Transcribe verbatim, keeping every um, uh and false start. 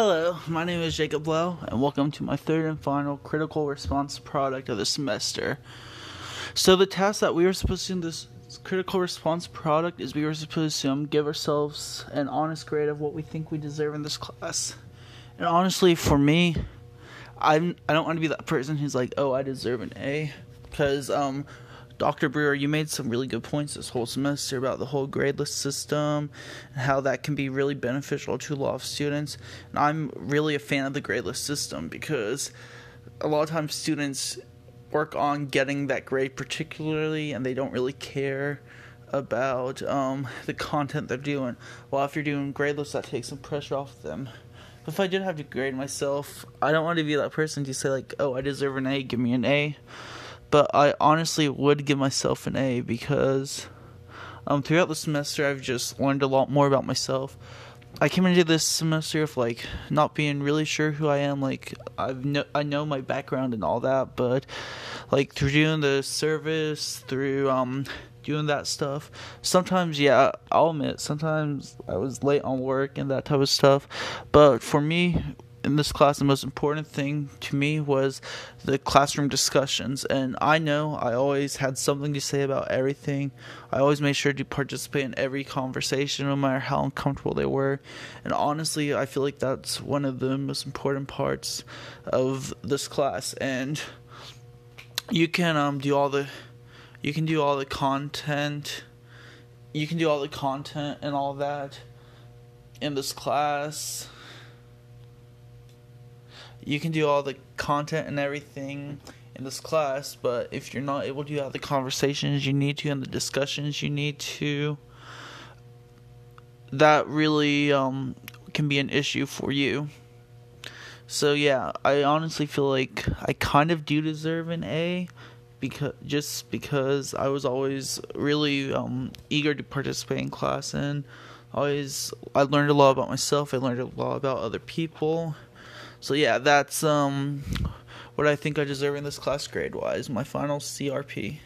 Hello, my name is Jacob Lowe, and welcome to my third and final critical response product of the semester. So the task that we were supposed to do in this critical response product is we were supposed to um, give ourselves an honest grade of what we think we deserve in this class. And honestly, for me, I'm, I don't want to be that person who's like, oh, I deserve an A, because um, Doctor Brewer, you made some really good points this whole semester about the whole gradeless system and how that can be really beneficial to a lot of students. And I'm really a fan of the gradeless system because a lot of times students work on getting that grade particularly and they don't really care about um, the content they're doing. Well, if you're doing gradeless, that takes some pressure off them. But if I did have to grade myself, I don't want to be that person to say like, oh, I deserve an A, give me an A. But I honestly would give myself an A because um, throughout the semester I've just learned a lot more about myself. I came into this semester of like not being really sure who I am. Like I've no, I know my background and all that, but like through doing the service, through um doing that stuff, sometimes yeah, I'll admit sometimes I was late on work and that type of stuff. But for me, in this class, the most important thing to me was the classroom discussions, and I know I always had something to say about everything. I always made sure to participate in every conversation, no matter how uncomfortable they were, and honestly, I feel like that's one of the most important parts of this class, and you can um, do all the, you can do all the content, you can do all the content and all that in this class. You can do all the content and everything in this class, but if you're not able to have the conversations you need to and the discussions you need to, that really um, can be an issue for you. So yeah, I honestly feel like I kind of do deserve an A, because just because I was always really um, eager to participate in class, and always I learned a lot about myself. I learned a lot about other people. So yeah, that's um, what I think I deserve in this class grade-wise, my final C R P.